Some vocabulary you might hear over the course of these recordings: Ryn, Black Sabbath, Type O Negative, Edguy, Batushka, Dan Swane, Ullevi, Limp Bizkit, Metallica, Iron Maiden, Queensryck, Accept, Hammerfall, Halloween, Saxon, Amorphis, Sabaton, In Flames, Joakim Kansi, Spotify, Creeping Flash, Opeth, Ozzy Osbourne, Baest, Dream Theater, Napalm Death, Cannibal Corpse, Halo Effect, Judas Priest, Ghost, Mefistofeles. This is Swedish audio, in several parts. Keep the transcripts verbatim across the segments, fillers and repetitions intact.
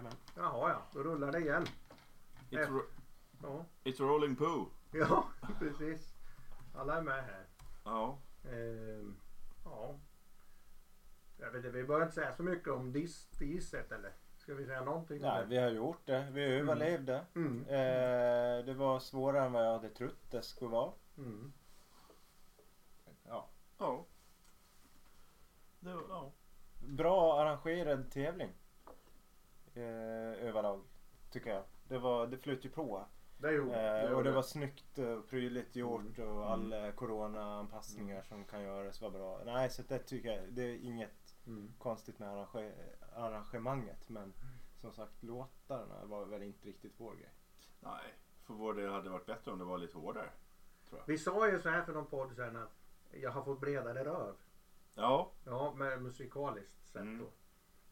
Jajamän. Jaha, ja. Då rullar det igen. It's, ro- ja. It's rolling poo. Ja, precis. Alla är med här. Ja. Ehm, ja. Jag vet inte, vi börjar inte säga så mycket om diset, eller? Ska vi säga någonting? Nej, vi har gjort det. Vi överlevde. Mm. Eh, det var svårare än vad jag hade trott det skulle vara. Mm. Ja. Ja. Det var, ja. Bra arrangerad tävling. Eh, överlag, tycker jag. Det var, det flöt ju på. Det gjorde, det gjorde. Eh, och det var snyggt och prydligt gjort mm. och alla mm. corona-anpassningar mm. som kan göras var bra. Nej, så det tycker jag, det är inget mm. konstigt med arrange- arrangemanget, men mm. som sagt, låtarna var väl inte riktigt vår grej. Nej, för vår del hade det varit bättre om det var lite hårdare, tror jag. Vi sa ju så här för någon podd sen att jag har fått bredare rör. Ja. Ja, med musikaliskt sätt mm. då.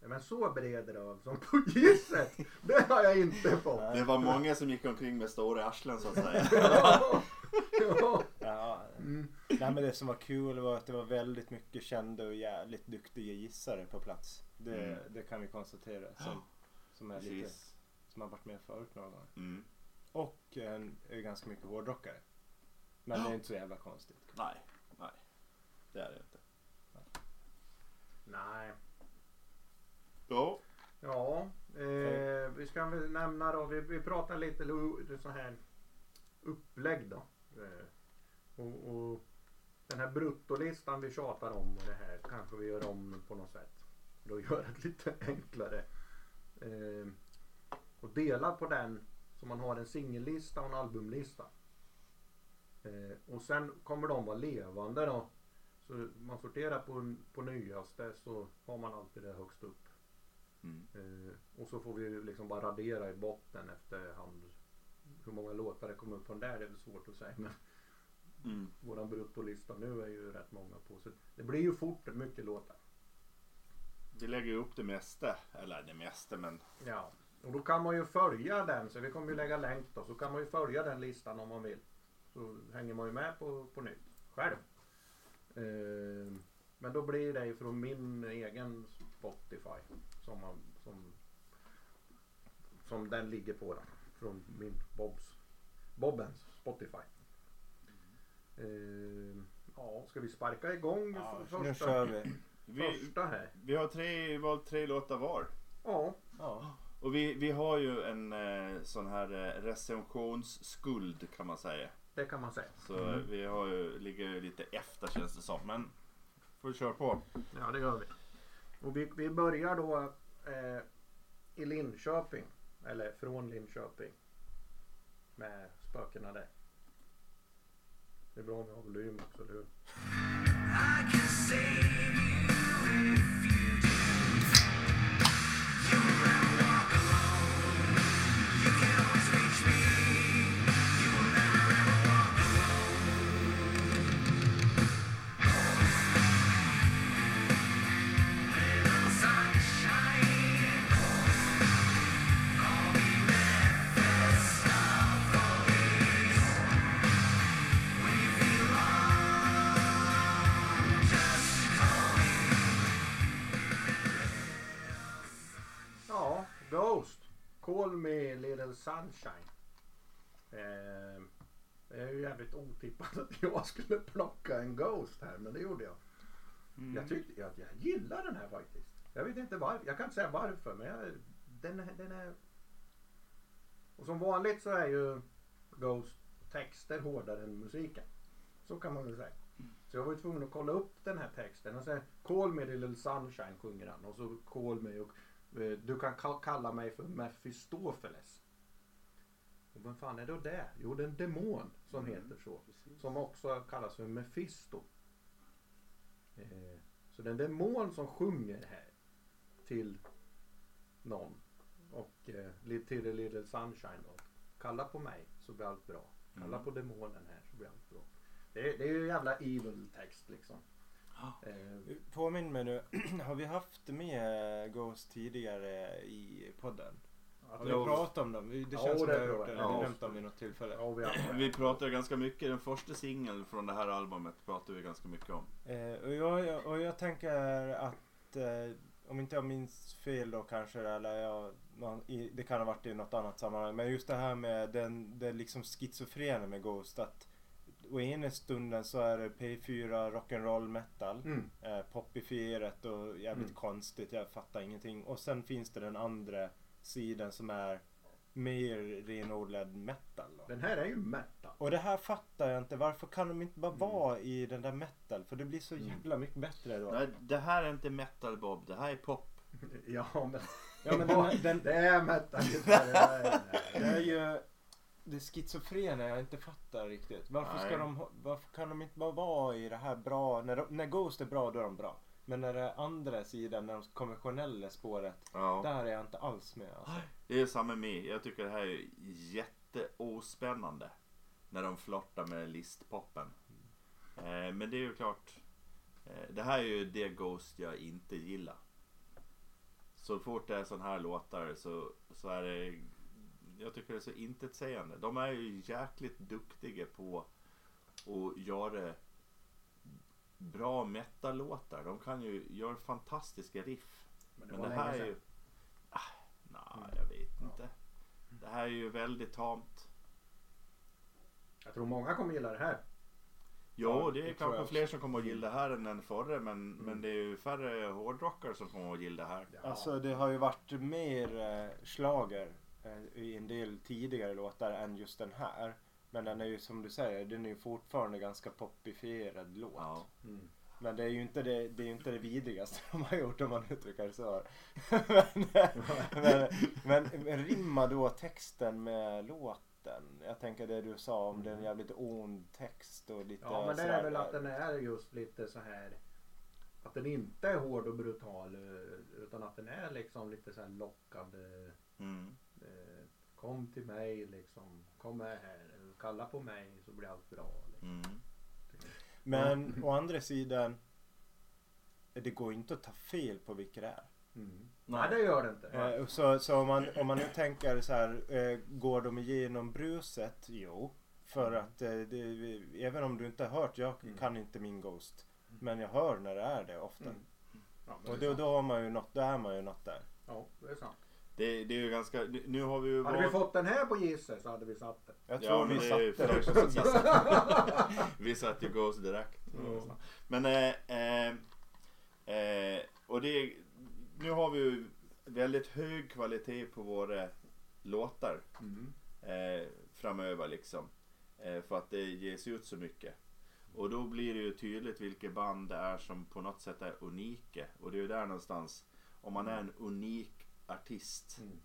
Men så bred röv som på gisset, det har jag inte fått. Det var många som gick omkring med stora arslen, så att säga. Ja, ja. Ja. Mm. Nej, men det som var kul var att det var väldigt mycket kända och jävligt duktiga gissare på plats. Det, mm. det kan vi konstatera. Som, som, är lite, som har varit med förut några gånger. Mm. Och en, är ganska mycket hårdrockare. Men det är inte så jävla konstigt. Nej, nej. Det är det inte. Nej. Ja, ja eh, vi ska väl nämna då, vi, vi pratar lite så här upplägg då. Eh, och, och den här bruttolistan vi tjatar om och det här kanske vi gör om på något sätt. Då gör det lite enklare. Eh, och dela på den så man har en singellista och en albumlista. Eh, och sen kommer de vara levande då. Så man sorterar på, på nyaste så har man alltid det högst upp. Mm. Uh, och så får vi liksom bara radera i botten efterhand. Hur många låtar det kommer upp på den där, det är väl svårt att säga, men mm. våran bruttolista nu är ju rätt många på, så det blir ju fort mycket låtar. Vi lägger upp det mesta, eller det mesta, men ja, och då kan man ju följa den, så vi kommer ju lägga länk då, så kan man ju följa den listan om man vill, så hänger man ju med på, på nytt själv. Uh, men då blir det ju från min egen Spotify som, som, som den ligger på då, från min Bobs, Bobbens Spotify. Uh, ja, ska vi sparka igång ja, första? Nu kör vi. Första här. Vi, vi har tre, valt tre låtar var. Ja. Ja. Och vi, vi har ju en eh, sån här eh, recensionsskuld, kan man säga. Det kan man säga. Så mm. vi har ju, ligger ju lite efter, känns det som, men får vi köra på. Ja, det gör vi. Och vi, vi börjar då eh, i Linköping, eller från Linköping, med spökena där. Det är bra med volym också, eller hur? I can save you if you do. You will walk alone. You can always reach me. You will never ever walk alone. Ghost, Call Me Little Sunshine. Eh, det är ju jävligt otippat att jag skulle plocka en Ghost här, men det gjorde jag. Mm. Jag tyckte att jag gillar den här faktiskt. Jag vet inte varför, jag kan inte säga varför, men jag, den, den är... Och som vanligt så är ju Ghost texter hårdare än musiken. Så kan man väl säga. Så jag var ju tvungen att kolla upp den här texten och säga Call Me Little Sunshine sjunger han, och så Call Me och Du kan kalla mig för Mefistofeles. Och vem fan är då det? Jo, det är en demon som mm. heter så. Precis. Som också kallas för Mefisto. Eh, så det är en demon som sjunger här till någon. Och eh, till The Little Sunshine då. Kalla på mig så blir allt bra. Kalla mm. på demonen här så blir allt bra. Det, det är ju en jävla evil text liksom. Eh, påminn mig nu, har vi haft med Ghost tidigare i podden? Har vi pratat om dem? Det känns ja, som att vi har gjort det, eller nämnt dem vid något tillfälle. Ja, vi, vi pratar ganska mycket, den första singeln från det här albumet pratar vi ganska mycket om. Eh, och, jag, och jag tänker att eh, om inte jag minns fel då kanske, eller jag, man, i, det kan ha varit i något annat sammanhang, men just det här med den, den liksom schizofrena med Ghost, att och i ena stunden så är det P fyra rock'n'roll metal, mm. eh, poppifierat och jävligt mm. konstigt, jag fattar ingenting, och sen finns det den andra sidan som är mer renodlad metal då. Den här är ju metal. Och det här fattar jag inte. Varför kan de inte bara mm. vara i den där metal? För det blir så jävla mycket bättre då. Nej, det här är inte metal, Bob. Det här är pop. ja, men, ja, men den, den, det är metal. Det är, det är ju det schizofrena jag inte fattar riktigt. Varför, ska de, varför kan de inte bara vara i det här bra? När, de, när Ghost är bra, då är de bra. Men när det andra sidan, när de konventionella spåret, ja. Där är jag inte alls med. Alltså. Det är samma med. Jag tycker det här är jätteospännande när de flörtar med listpoppen. Mm. Eh, men det är ju klart, eh, det här är ju det Ghost jag inte gillar. Så fort det är sån här låtar så, så är det, jag tycker det är så intetsägande. De är ju jäkligt duktiga på att göra bra metalåtar. De kan ju göra fantastiska riff. Men det, men det här är ju ah, nej, nah, jag vet mm. inte. Det här är ju väldigt tamt. Jag tror många kommer gilla det här. Jo, ja, det är det kanske fler som kommer att gilla det här än den förra, men, mm. men det är ju färre hårdrockare som kommer att gilla det här. Ja. Alltså det har ju varit mer eh, slager eh, i en del tidigare låtar än just den här. Men den är ju, som du säger, den är ju fortfarande ganska popifierad låt. Ja. Mm. Men det är ju inte det, det är ju inte det vidrigaste de har gjort, om man uttrycker det så. men, men, men, men rimma då texten med låten. Jag tänker det du sa om mm. den jävligt ond text och lite. Ja, men det är väl att den är just lite så här, att den inte är hård och brutal, utan att den är liksom lite så här lockande. Mm. Eh, Kom till mig liksom, kom här, kalla på mig så blir allt bra. Liksom. Mm. Men å andra sidan, det går inte att ta fel på vilka det är. Mm. Nej, det gör det inte. Så, så om, man, om man nu tänker så här, går de igenom bruset? Jo, för att det, även om du inte har hört, jag kan inte min Ghost. Men jag hör när det är det ofta. Mm. Ja, det och då, då har man ju något, då är man ju något där. Ja, det är sant. Det, det är ju ganska, nu har vi ju hade varit... vi fått den här på Jesus så hade vi satt det. Jag tror ja, vi satt det. Satt. vi satt ju Ghost direkt. Mm. Men, eh, eh, och det, nu har vi ju väldigt hög kvalitet på våra låtar mm. eh, framöver liksom. Eh, för att det ges ut så mycket. Och då blir det ju tydligt vilka band det är som på något sätt är unika. Och det är ju där någonstans, om man är en unik artist. Mm.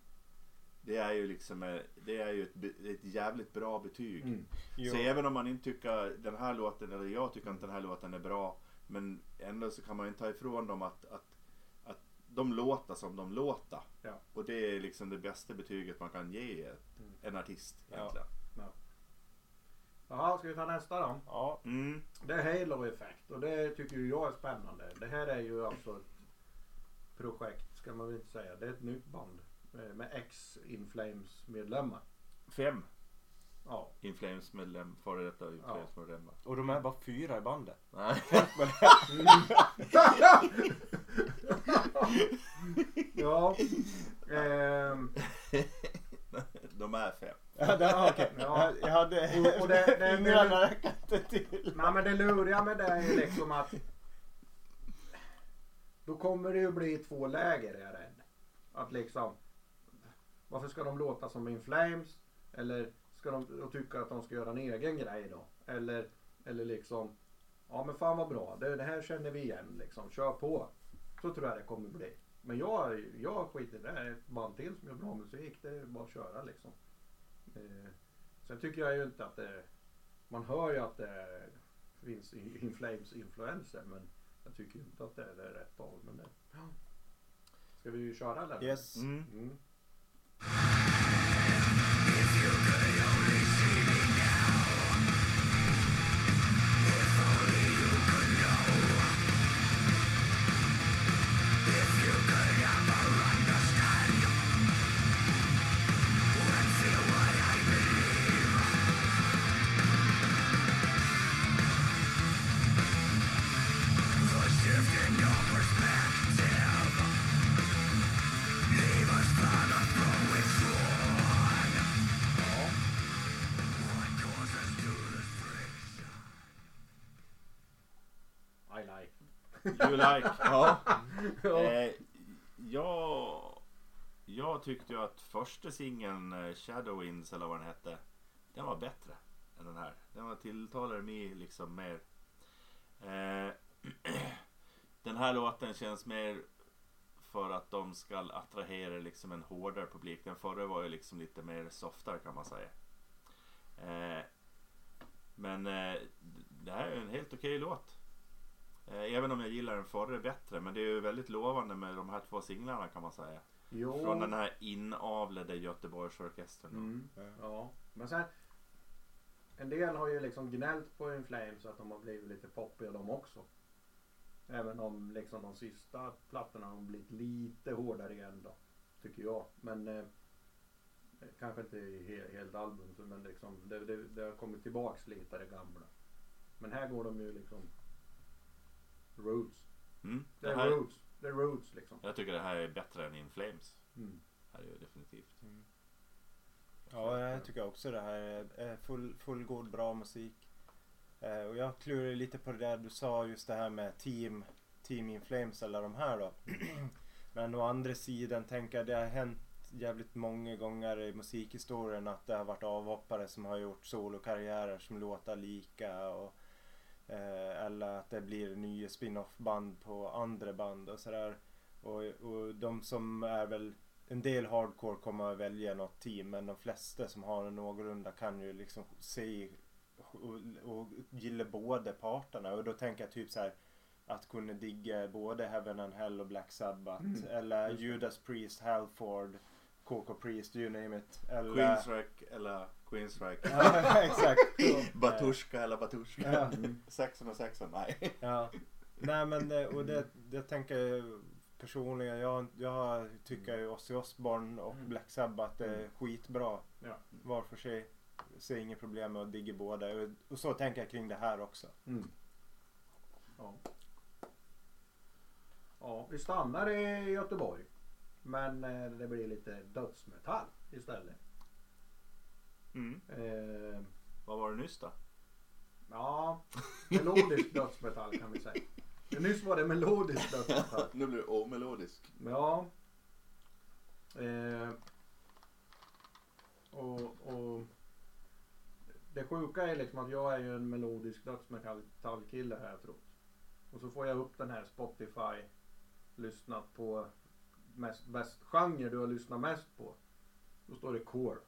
Det är ju liksom, det är ju ett, ett jävligt bra betyg. Mm. Så även om man inte tycker den här låten, eller jag tycker inte den här låten är bra, men ändå så kan man ju inte ta ifrån dem att, att, att de låter som de låter. Ja. Och det är liksom det bästa betyget man kan ge ett, mm. en artist egentligen. Ja. Jaha, ska vi ta nästa då? Ja. Mm. Det är Halo Effect, och det tycker jag är spännande. Det här är ju alltså ett projekt, kan man väl inte säga. Det är ett nytt band med ex In Flames medlemmar. Fem? Ja. In Flames medlem, före detta In Flames ja. medlemmar. Och de är bara fyra i bandet. Nej. ja. Ehm. De är fem. Ja, det, okay. ja. Jag hade och, och det, det ingen annan räknat till. Nej, men det luriga med det är liksom att då kommer det ju bli två läger, är jag rädd. Att liksom, varför ska de låta som In Flames? Eller ska de tycka att de ska göra en egen grej då? Eller, eller liksom, ja men fan vad bra, det, det här känner vi igen liksom, kör på. Så tror jag det kommer bli. Men jag, jag skiter, det här är ett band till som gör bra musik, det är bara att köra liksom. Eh, sen tycker jag ju inte att det, man hör ju att det finns In Flames influenser, men jag tycker inte att det är rätt val, men det. Ska vi ju köra eller? Yes. Mm. Mm. Shifting your perspective You like. Ja. Ja. Eh, jag, jag tyckte ju att första singeln Shadowwinds eller vad den hette, den var bättre än den här. Den var tilltalade mig liksom mer. Eh, den här låten känns mer för att de ska attrahera liksom en hårdare publik. Den förra var ju liksom lite mer softare kan man säga. Eh, men eh, det här är en helt okej låt. Eh, även om jag gillar den förra bättre. Men det är ju väldigt lovande med de här två singlarna kan man säga. Jo. Från den här inavlade Göteborgsorkestern. Mm. Ja. Men sen, en del har ju liksom gnällt på In Flames så att de har blivit lite poppiga de också. Även om liksom de sista plattorna har blivit lite hårdare igen då, tycker jag. Men eh, kanske inte i helt album, men liksom, det, det, det har kommit tillbaks lite det gamla. Men här går de ju liksom roots. Mm, det, det här är roots. Det är roots liksom. Jag tycker det här är bättre än In Flames. Mm. Det här är ju definitivt. Mm. Ja, jag tycker också det här är full, fullgod bra musik. Och jag klurar lite på det där du sa, just det här med team, team In Flames eller de här då. Men å andra sidan tänker jag, det har hänt jävligt många gånger i musikhistorien att det har varit avhoppare som har gjort solokarriärer som låter lika och, eh, eller att det blir nya spin-off-band på andra band och sådär. Och, och de som är väl, en del hardcore kommer att välja något team, men de flesta som har en någorlunda kan ju liksom se Och, och gillar båda parterna. Och då tänker jag typ så här, att kunna digga både Heaven and Hell och Black Sabbath, mm. eller Judas Priest, Halford, Coco Priest, you name it, eller Queensryck eller Queensryck. Ja, exakt. Batushka eller Batushka. Ja. Saxon och Saxon, nej. Ja. Nej men det, och det, det tänker jag personligen, jag, jag tycker ju Ozzy Osbourne och Black Sabbath är mm. skitbra. Ja. Var för sig. Ser inga problem med att digga båda. Och så tänker jag kring det här också. Mm. Ja. Ja, vi stannar i Göteborg. Men det blir lite dödsmetall istället. Mm. Eh, Vad var det nyss då? Ja, melodisk dödsmetall kan vi säga. Men nyss var det melodisk dödsmetall. Nu blir det omelodisk. Ja. Eh, och... och det sjuka är liksom att jag är ju en melodisk dödsmetallkille här, jag tror. Och så får jag upp den här Spotify, lyssnat på mest, bäst genre du har lyssnat mest på. Då står det core.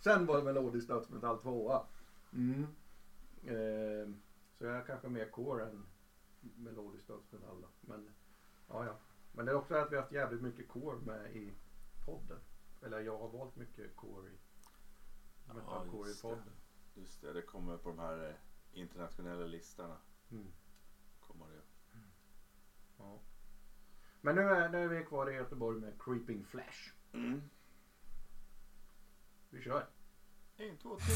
Sen var det melodisk dödsmetall tvåa. Mm. Eh, så jag är kanske mer core än melodisk dödsmetall. Men, ja, ja. Men det är också att vi har haft jävligt mycket core med i podden. Eller jag har valt mycket core i. Ja, just det. just det, det kommer på de här internationella listorna. Mm. Kommer det. Mm. Ja. Men nu är, nu är vi kvar i Göteborg med Creeping Flash. Mm. Vi kör. En, två, tre.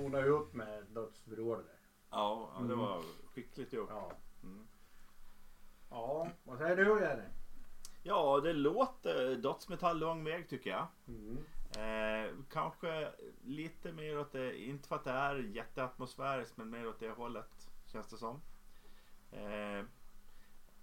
Tona upp med dödsvrål där. Ja, ja, det var skickligt gjort. Ja. Mm. Ja, vad säger du, Jerry? Ja, det låter dödsmetall lång väg tycker jag. Mm. Eh, kanske lite mer åt det, inte för att det är jätteatmosfäriskt, men mer åt det hållet känns det som. Eh,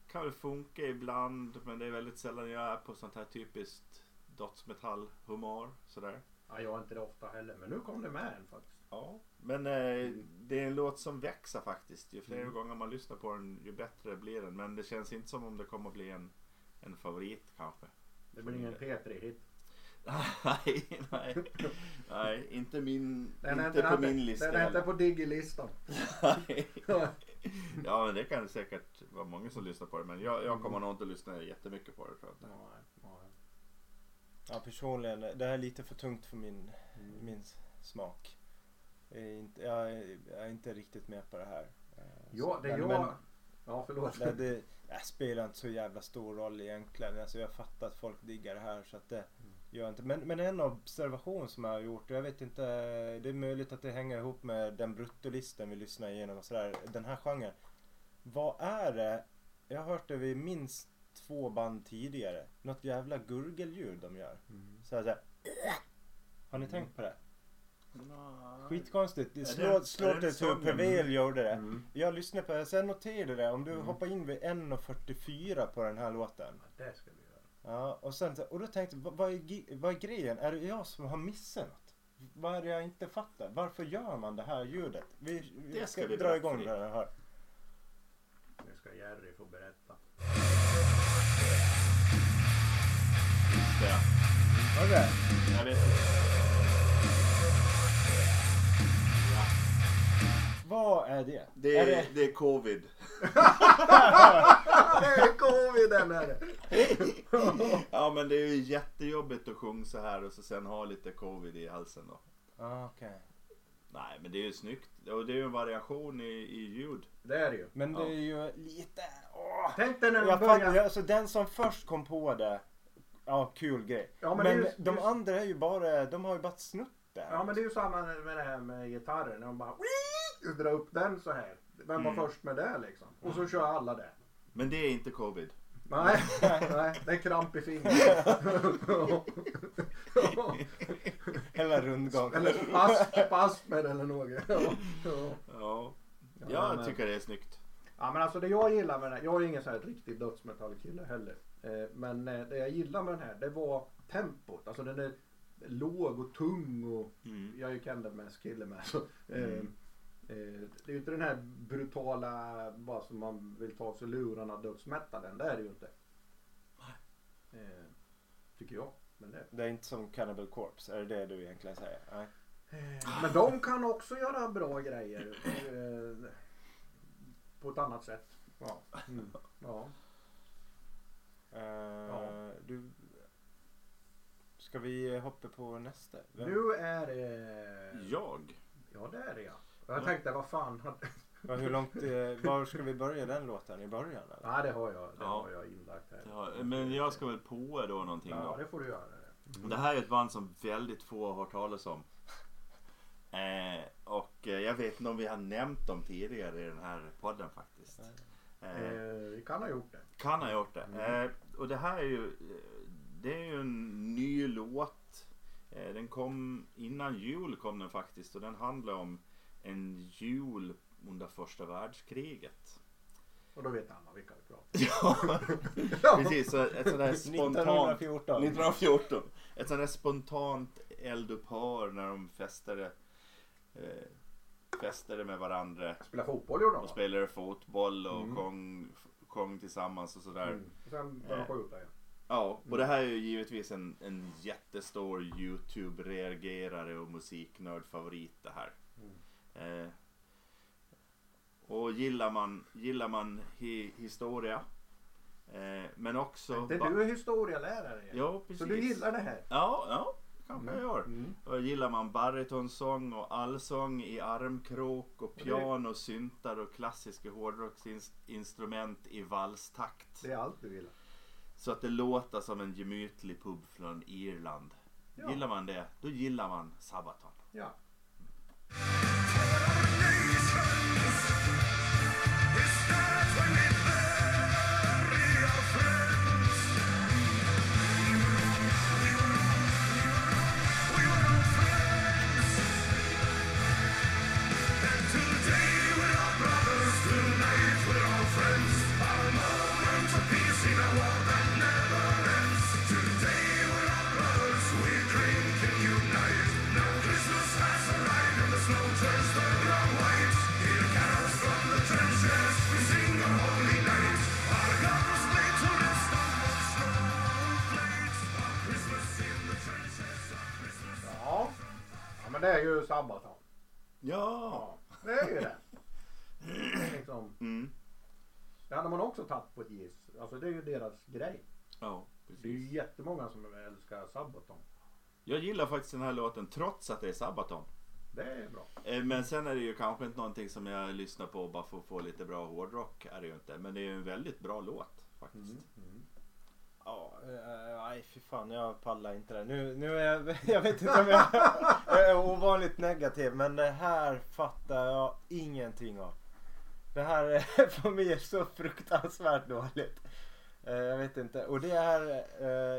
kan väl funka ibland, men det är väldigt sällan jag är på sånt här typiskt dödsmetall-humor sådär. Ja, jag är inte det ofta heller, men nu kom det med en faktiskt. Ja, men eh, det är en låt som växer faktiskt. Ju fler mm. gånger man lyssnar på den, ju bättre blir den. Men det känns inte som om det kommer att bli en, en favorit kanske. Det blir ingen P tre-hit. nej, nej, nej, inte, min, den inte den på den, min lista. Den är inte på Digi-listan. nej. Ja, men det kan det säkert vara många som lyssnar på det. Men jag, jag kommer mm. nog inte lyssna jättemycket på det, tror jag. Nej, nej. Ja, personligen. Det här är lite för tungt för min, mm. min smak. Jag är, inte, jag är inte riktigt med på det här. Ja, det men, jag... Men, ja, förlåt. Det, det jag spelar inte så jävla stor roll egentligen. Alltså, jag fattar att folk diggar det här, så att det mm. gör inte. Men, men en observation som jag har gjort, jag vet inte, det är möjligt att det hänger ihop med den bruttolisten vi lyssnar igenom och sådär, den här genren. Vad är det? Jag har hört det vid minst två band tidigare. Något jävla gurgeldjur de gör. Mm. Så här, så här. Har ni mm. tänkt på det? No. Skitkonstigt. Slå det så Prevel gjorde det. Mm. Jag lyssnar på det. Sen noterade det. Om du mm. hoppar in vid en fyrtiofyra på den här låten. Ja, det ska vi göra. Ja, och, sen, och då tänkte jag, vad är, vad är grejen? Är det jag som har missat något? Vad är det jag inte fattar? Varför gör man det här ljudet? Vi, vi det ska, ska vi dra igång det här. Nu ska Jerry få berätta. Just det. Vad är det? Jag vet inte. Vad är det? Det är, är, det? Det är covid. Det är covid den här. Ja, men det är ju jättejobbigt att sjunga så här och så sen ha lite covid i halsen då. Ah, okej. Okay. Nej, men det är ju snyggt. Och det är ju en variation i, i ljud. Det är det ju. Men det är ju lite... Åh. Tänk dig när du börjar... Alltså, den som först kom på det... Ja, kul grej. Ja, men men just, de just... andra är ju bara... De har ju bara snutt där. Ja, men det är ju samma med det här med gitarren. De bara... dra upp den så här. Vem var mm. först med det liksom? Och så kör alla det. Men det är inte covid. Nej, nej, det är kramp i fingret. Eller rundgång. Eller pass, pass med eller något. Ja, ja. ja jag men, tycker det är snyggt. Ja, men alltså det jag gillar med den här, jag är ingen så här riktig dödsmetallkille heller. Men det jag gillar med den här, det var tempot. Alltså den är låg och tung och mm. jag är ju känd den mest kille med. Så, mm. det är ju inte den här brutala bara som man vill ta sig lurarna dödsmättaren, det är det ju inte. Nej. Eh, tycker jag. Men det... det är inte som Cannibal Corpse, är det det du egentligen säger? Nej. Eh, men de kan också göra bra grejer eh, på ett annat sätt. Ja. Mm. Ja. Uh, ja. Du... Ska vi hoppa på nästa? Vem? Nu är det... Jag? Ja, det är det, ja. Jag tänkte, vad fan... Ja, hur långt, var ska vi börja den låten? I början? Eller? Nej, det har jag, det ja. har jag inlagt här. Ja, men jag ska väl på då någonting ja, då? Ja, det får du göra. Mm. Det här är ett band som väldigt få har hört talas om. Eh, och jag vet inte om vi har nämnt dem tidigare i den här podden faktiskt. Eh, vi kan ha gjort det. Kan ha gjort det. Mm. Eh, och det här är ju, det är ju en ny låt. Eh, den kom, innan jul kom den faktiskt. Och den handlar om en jul under första världskriget. Och då vet alla vilka vi pratar om. Ja, precis. Så ett sådär spontant... nittonhundrafjorton Ett sådär spontant eldupphör när de festade, eh, festade med varandra. Spelade fotboll gjorde de. Och spelade fotboll och mm. sjöng, sjöng tillsammans och sådär. Mm. Och sen började de skjuta igen. Ja, och det här är ju givetvis en, en jättestor YouTube-reagerare och musiknördfavorit det här. Mm. Eh, och gillar man gillar man hi, historia eh, men också det, du är historialärare ja, precis. Så du gillar det här ja, ja kanske mm. jag gör mm. och gillar man baritonsång och allsång i armkrok och piano, och syntar och klassiska hårdrocksinstrument i valstakt, det är allt du gillar, så att det låter som en gemytlig pub från Irland ja. Gillar man det, då gillar man Sabaton ja. Det är ju Sabaton. Ja. Ja! Det är ju det. Liksom. Mm. Det hade man också tagit på ett gis. Alltså det är ju deras grej. Ja. Precis. Det är ju jättemånga som älskar Sabaton. Jag gillar faktiskt den här låten trots att det är Sabaton. Det är bra. Men sen är det ju kanske inte någonting som jag lyssnar på bara för att få lite bra hårdrock, är det ju inte. Men det är ju en väldigt bra låt faktiskt. Mm. Mm. Ja, nej fy fan, jag pallar inte det. Nu, nu är jag, jag vet inte om jag, jag är ovanligt negativ, men det här fattar jag ingenting av. Det här är för mig så fruktansvärt dåligt. Jag vet inte. Och det här,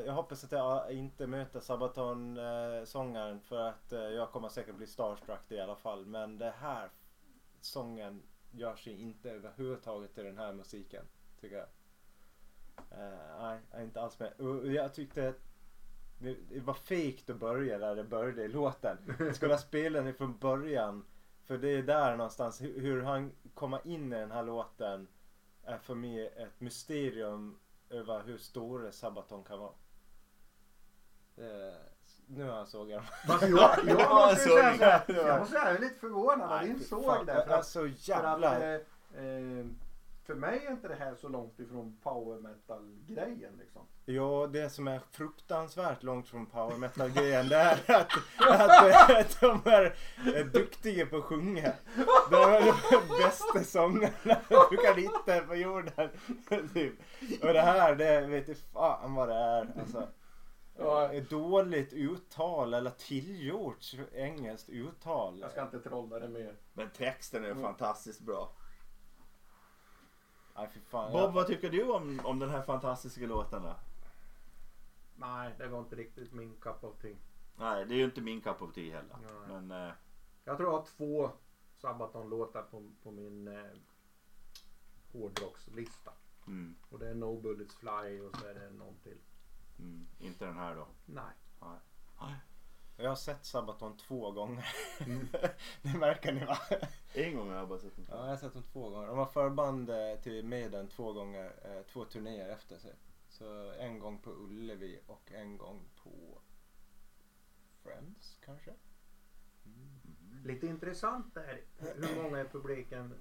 jag hoppas att jag inte möter Sabaton-sångaren, för att jag kommer säkert bli starstruck i alla fall. Men det här sången gör sig inte överhuvudtaget till den här musiken, tycker jag. Uh, nej, jag är inte alls med. Och jag tyckte att det var fake att börja där det började i låten. Jag skulle ha spelat den från början, för det är där någonstans hur han kommer in i den här låten är för mig ett mysterium över hur stor Sabaton kan vara. Uh, nu har jag såg jag. jag, jag, jag måste säga jag var lite förvånad när jag såg det. Alltså jävlar. För mig är inte det här så långt ifrån power metal-grejen liksom. Ja, det som är fruktansvärt långt från power metal-grejen det är att, att, att de är duktiga på att sjunga. De är de bästa sångarna du kan hitta på jorden. Och det här, det vet jag fan vad det är. Alltså, dåligt uttal eller tillgjort engelskt uttal. Jag ska inte trolla det mer. Men texten är mm. fantastiskt bra. Aj, fan, Bob, ja. Vad tycker du om, om den här fantastiska låten då? Nej, det var inte riktigt min cup of tea. Nej, det är ju inte min cup of tea heller. Nej. Men, eh... jag tror jag har två Sabaton-låtar på, på min eh, hårdrockslista. Mm. Och det är No Bullets Fly och så är det någon till. Mm. Inte den här då? Nej. Nej. Nej. Jag har sett Sabaton två gånger. Mm. Det märker ni va? En gång har jag bara sett dem. Ja, jag har sett dem två gånger. De var förband till Maiden två gånger, två turnéer efter sig. Så en gång på Ullevi och en gång på Friends kanske. Mm. Lite intressant där. Hur många i publiken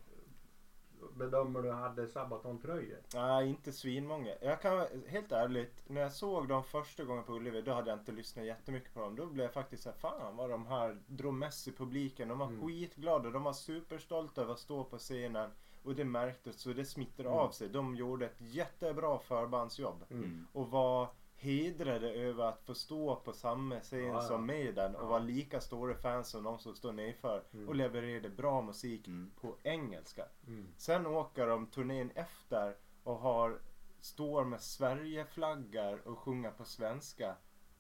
bedömer du hade Sabaton-tröjor? Nej, inte svinmånga. Jag kan helt ärligt, när jag såg dem första gången på Ullevi, då hade jag inte lyssnat jättemycket på dem. Då blev jag faktiskt så här, fan vad de här drog mest i publiken. De var mm. skitglada, de var superstolta över att stå på scenen. Och det märktes, så det smittade mm. av sig. De gjorde ett jättebra förbandsjobb. Mm. Och var hedrade över att få stå på samma scen ja, som Maiden. Ja. Och var lika stora fans som de som står nedför. Mm. Och levererade bra musik mm. på engelska. Mm. Sen åker de turnén efter och har står med Sverigeflaggar och sjunger på svenska.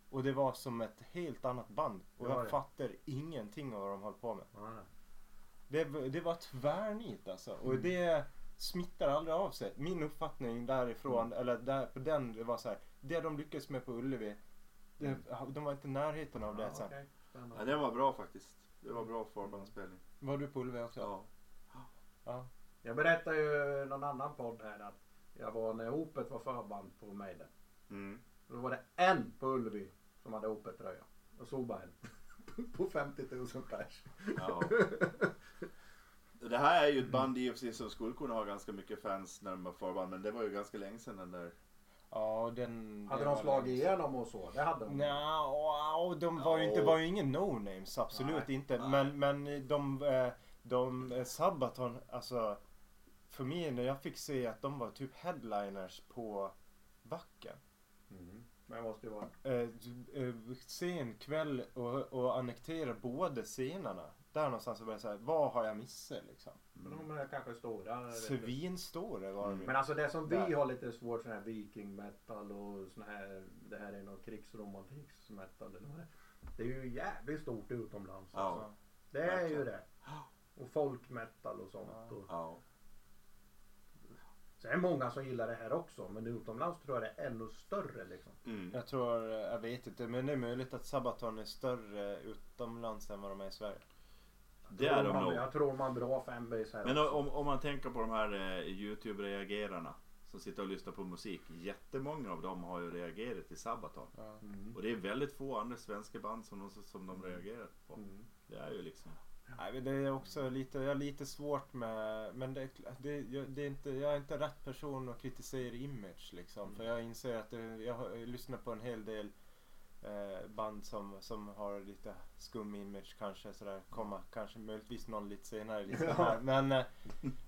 Och det var som ett helt annat band. Och jag fattar ingenting av vad de höll på med. Ja. Det, det var tvärnit alltså. Mm. Och det smittar aldrig av sig. Min uppfattning därifrån, mm. eller där, på den, det var så här. Det de lyckades med på Ullevi, det, de var inte i närheten av det. Ja, okay. Ja, det var bra faktiskt. Det var bra förbandsspelning. Var du på Ullevi också? Ja. Ja. Jag berättade ju någon annan podd här att jag var när Opeth var förband på Maiden. Mm. Då var det en på Ullevi som hade Opeth-tröja. Jag såg bara en. På femtio tusen pers. Ja. Det här är ju ett band i och för sig som skulle kunna ha ganska mycket fans när de var förband. Men det var ju ganska länge sedan den där. Ja, den, hade de slagit igenom och så? Det hade de. Nja, no, de var ju, inte, var ju ingen no-names, absolut nej, inte. Nej. Men, men de, de Sabaton, alltså för mig när jag fick se att de var typ headliners på backen. Mm. Men måste ju vara. Sen kväll och, och annektera båda scenerna. Där någonstans så började jag säga, vad har jag missat liksom? Men mm. de är kanske stora. Svinstora var de mm. Men alltså det som vi där har lite svårt, sån här vikingmetal och sån här, det här är någon krigsromantiksmetal eller vad det. Det är ju jävligt stort utomlands ja. Alltså. Det är verkligen ju det. Och folkmetal och sånt. Ja. Och. Ja. Så det är många som gillar det här också, men utomlands tror jag det är ännu större liksom. Mm. Jag tror, jag vet inte, men det är möjligt att Sabaton är större utomlands än vad de är i Sverige. Det är de man, nog. Jag tror man drar fanbase här. Men om, om man tänker på de här eh, YouTube-reagerarna som sitter och lyssnar på musik, jättemånga av dem har ju reagerat till Sabaton. Mm. Och det är väldigt få andra svenska band som de, som de reagerar på. Mm. Det är ju liksom Nej, det är också lite, jag är lite svårt med, men det, det, det är inte, jag är inte rätt person att kritisera image liksom, mm. för jag inser att det, jag lyssnar på en hel del eh, band som, som har lite skum image kanske sådär, komma, kanske möjligtvis någon lite senare liksom här, men eh,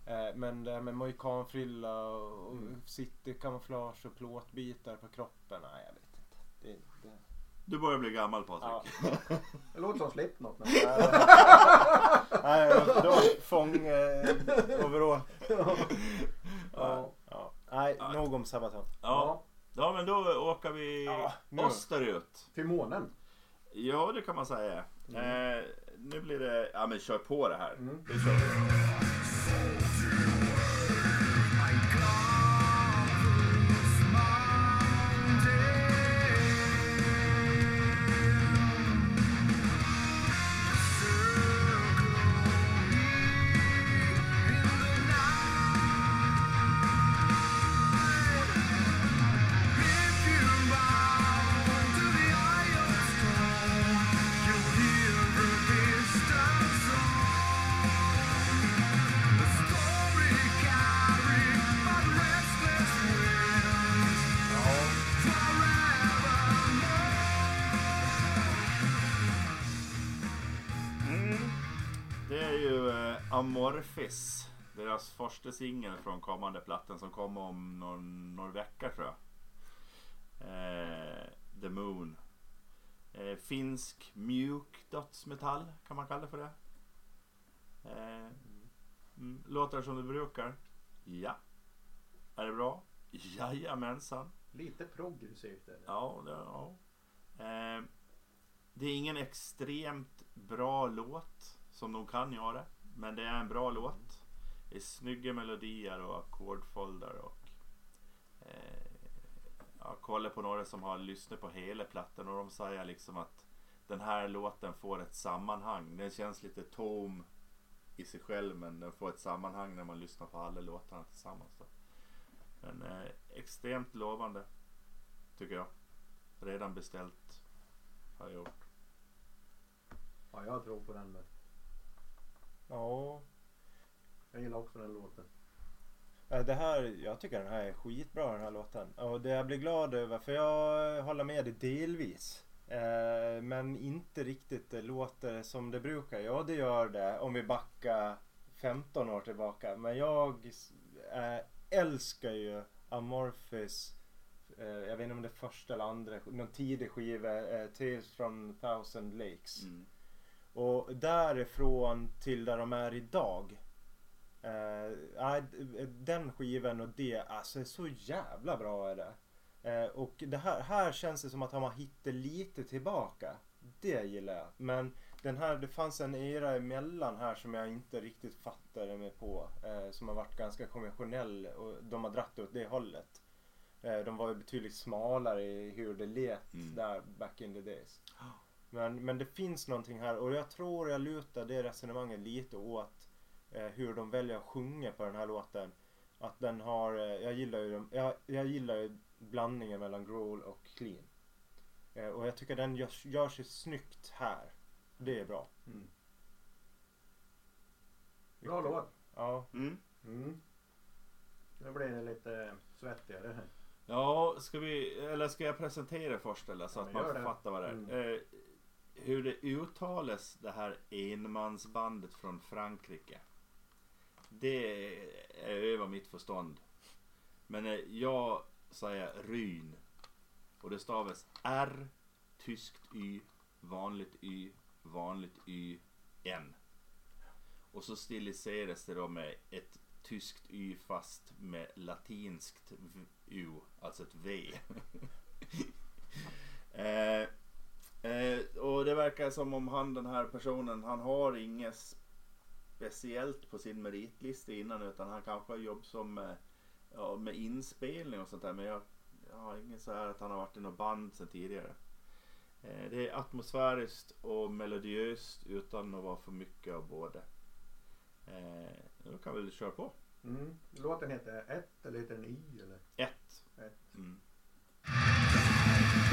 eh, men det med mohikanfrilla och, och mm. citykamouflage och plåtbitar på kroppen, nej jag vet inte, det är inte. Du börjar bli gammal, Patrik. Ja. Det låter som Slipknot. Nej, då fång eh, overall. Ja. Ja. Ja. Nej, ja. Nog om Sabaton. Ja. Ja, men då åker vi ja. österut. Till månen. Ja, det kan man säga. Mm. Eh, nu blir det... Ja, men kör på det här. Mm. Det kör vi. Amorphis, deras första singel från kommande plattan som kom om någon, någon vecka tror jag. Eh, The Moon. Eh, finsk mjuk dödsmetall kan man kalla det för det. Eh, mm, låter som du brukar. Ja. Är det bra? Jajamensan. Lite progressivt är det. Ja, det, ja. Eh, det är ingen extremt bra låt som de kan göra. Men det är en bra låt. Det är snygga melodier och ackordfolder och eh, jag kollar på några som har lyssnat på hela plattan och de säger liksom att den här låten får ett sammanhang. Den känns lite tom i sig själv, men den får ett sammanhang när man lyssnar på alla låtarna tillsammans då. Men eh, extremt lovande tycker jag. Redan beställt har jag gjort. Ja, jag tror på den med. Ja, jag gillar också den här låten. Det här, jag tycker den här är skitbra, den här låten. Och det jag blir glad över, för jag håller med dig delvis. Eh, men inte riktigt låter som det brukar. Ja, det gör det om vi backar femton år tillbaka. Men jag eh, älskar ju Amorphis, eh, jag vet inte om det första eller andra, någon tidig skiva, eh, Tales from Thousand Lakes. Mm. Och därifrån till där de är idag. Eh, den skivan och det, alltså är så jävla bra är det. Eh, och det här, här känns det som att man hittar lite tillbaka. Det gillar jag. Men den här, det fanns en era emellan här som jag inte riktigt fattade mig på. Eh, som har varit ganska konventionell och de har dratt åt det hållet. Eh, de var ju betydligt smalare i hur det lät mm. där back in the days. Men, men det finns någonting här och jag tror jag lutar det resonemanget lite åt eh, hur de väljer att sjunga på den här låten. Att den har, eh, jag gillar ju dem, jag, jag gillar ju blandningen mellan growl och clean. Eh, och jag tycker den görs, gör sig snyggt här. Det är bra. Mm. Bra låt. Ja. Mm. Mm. Nu blir det lite svettigare här. Ja, ska vi, eller ska jag presentera först eller så ja, att man det. Fattar vad det är. Mm. Eh, Hur det uttalas det här enmansbandet från Frankrike. Det är över mitt förstånd. Men jag säger Ryn. Och det stavas R, tyskt Y, vanligt Y, vanligt Y, N. Och så stiliseras det då med ett tyskt Y fast med latinskt U, alltså ett V. eh, Eh, och det verkar som om han, den här personen, han har inget speciellt på sin meritlista innan, utan han kanske har jobb som eh, ja, med inspelning och sånt där, men jag, jag har inget så här att han har varit i något band sedan tidigare. Eh, det är atmosfäriskt och melodiöst utan att vara för mycket av både. Eh, nu kan vi köra på. Mm. Låten heter ett eller heter den i? Eller? Ett. ett. Mm. We'll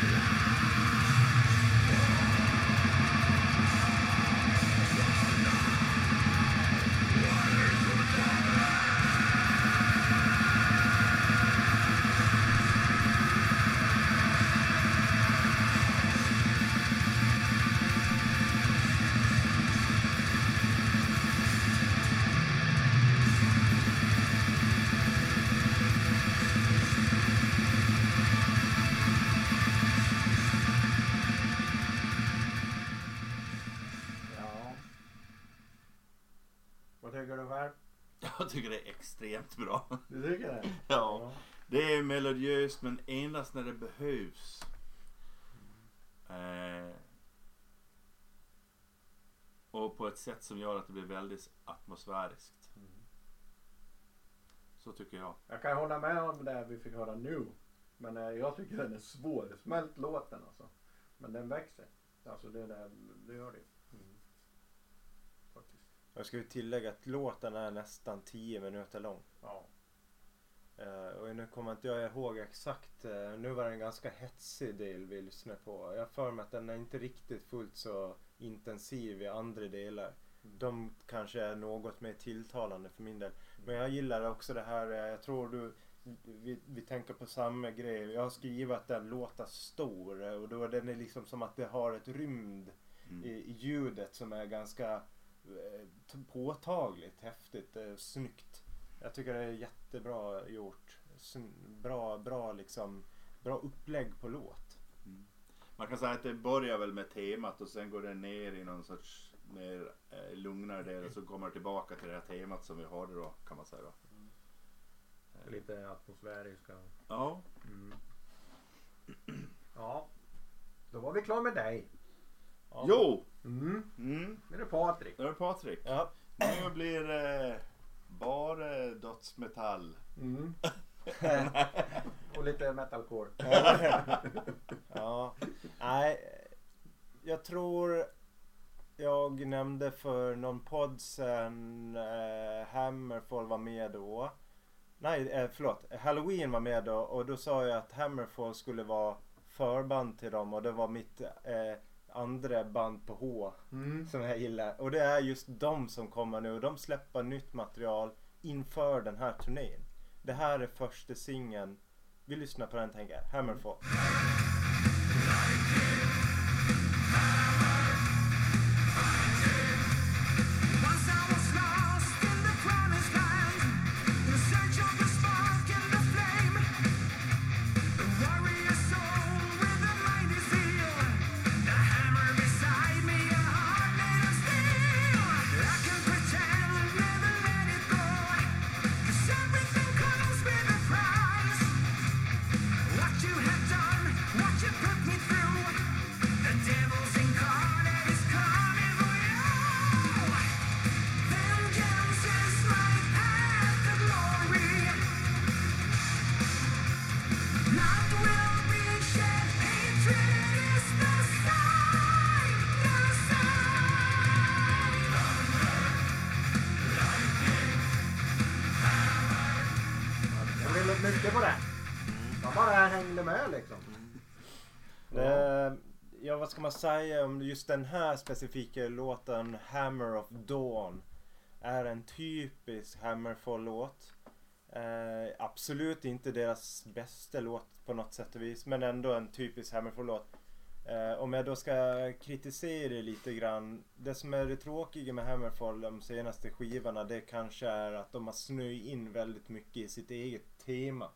be right back. tycker du själv? Jag tycker det är extremt bra. Du tycker det? Ja. Det är melodiöst, men endast när det behövs. Eh, och på ett sätt som gör att det blir väldigt atmosfäriskt. Mm. Så tycker jag. Jag kan hålla med om det vi fick höra nu. Men eh, jag tycker den är svår. Smält låten alltså. Men den växer. Alltså det, där, det gör det. Mm. Faktiskt. Jag ska ju tillägga att låten är nästan tio minuter lång. Ja. Uh, och nu kommer inte jag ihåg exakt, uh, nu var det en ganska hetsig del vi lyssnade på. Jag för mig att den är inte riktigt fullt så intensiv i andra delar. Mm. De kanske är något mer tilltalande för min del. Mm. Men jag gillar också det här, uh, jag tror du, vi, vi tänker på samma grej. Jag har skrivit att den låter stor uh, och då är den liksom som att det har ett rymd mm. i, i ljudet som är ganska uh, t- påtagligt, häftigt, uh, snyggt. Jag tycker det är jättebra gjort. Bra, bra, liksom, bra upplägg på låt. Mm. Man kan säga att det börjar väl med temat och sen går det ner i någon sorts mer eh, lugnare del och så kommer det tillbaka till det här temat som vi har då, kan man säga. Då. Mm. Eh. Lite atmosfäriska. Ja. Mm. Ja, då var vi klara med dig. Ja. Jo! Mm. Mm. Nu är det Patrik. Nu är det Patrik. Ja. Nu blir eh, bara dödsmetall. Mm. Och lite metalcore. Ja. Nej. Jag tror jag nämnde för någon podd sen eh, Hammerfall var med då. Nej, eh, förlåt. Halloween var med då och då sa jag att Hammerfall skulle vara förband till dem och det var mitt eh, andra band på H mm. som jag gillar. Och det är just de som kommer nu. Och de släpper nytt material inför den här turnén. Det här är första singeln. Vi lyssnar på den, tänker jag. Hammerfall. Mm. Man säger om just den här specifika låten Hammer of Dawn är en typisk Hammerfall-låt. Eh, absolut inte deras bästa låt på något sätt och vis, men ändå en typisk Hammerfall-låt. Eh, om jag då ska kritisera lite grann, det som är det tråkiga med Hammerfall de senaste skivorna, det kanske är att de har snöjt in väldigt mycket i sitt eget tema.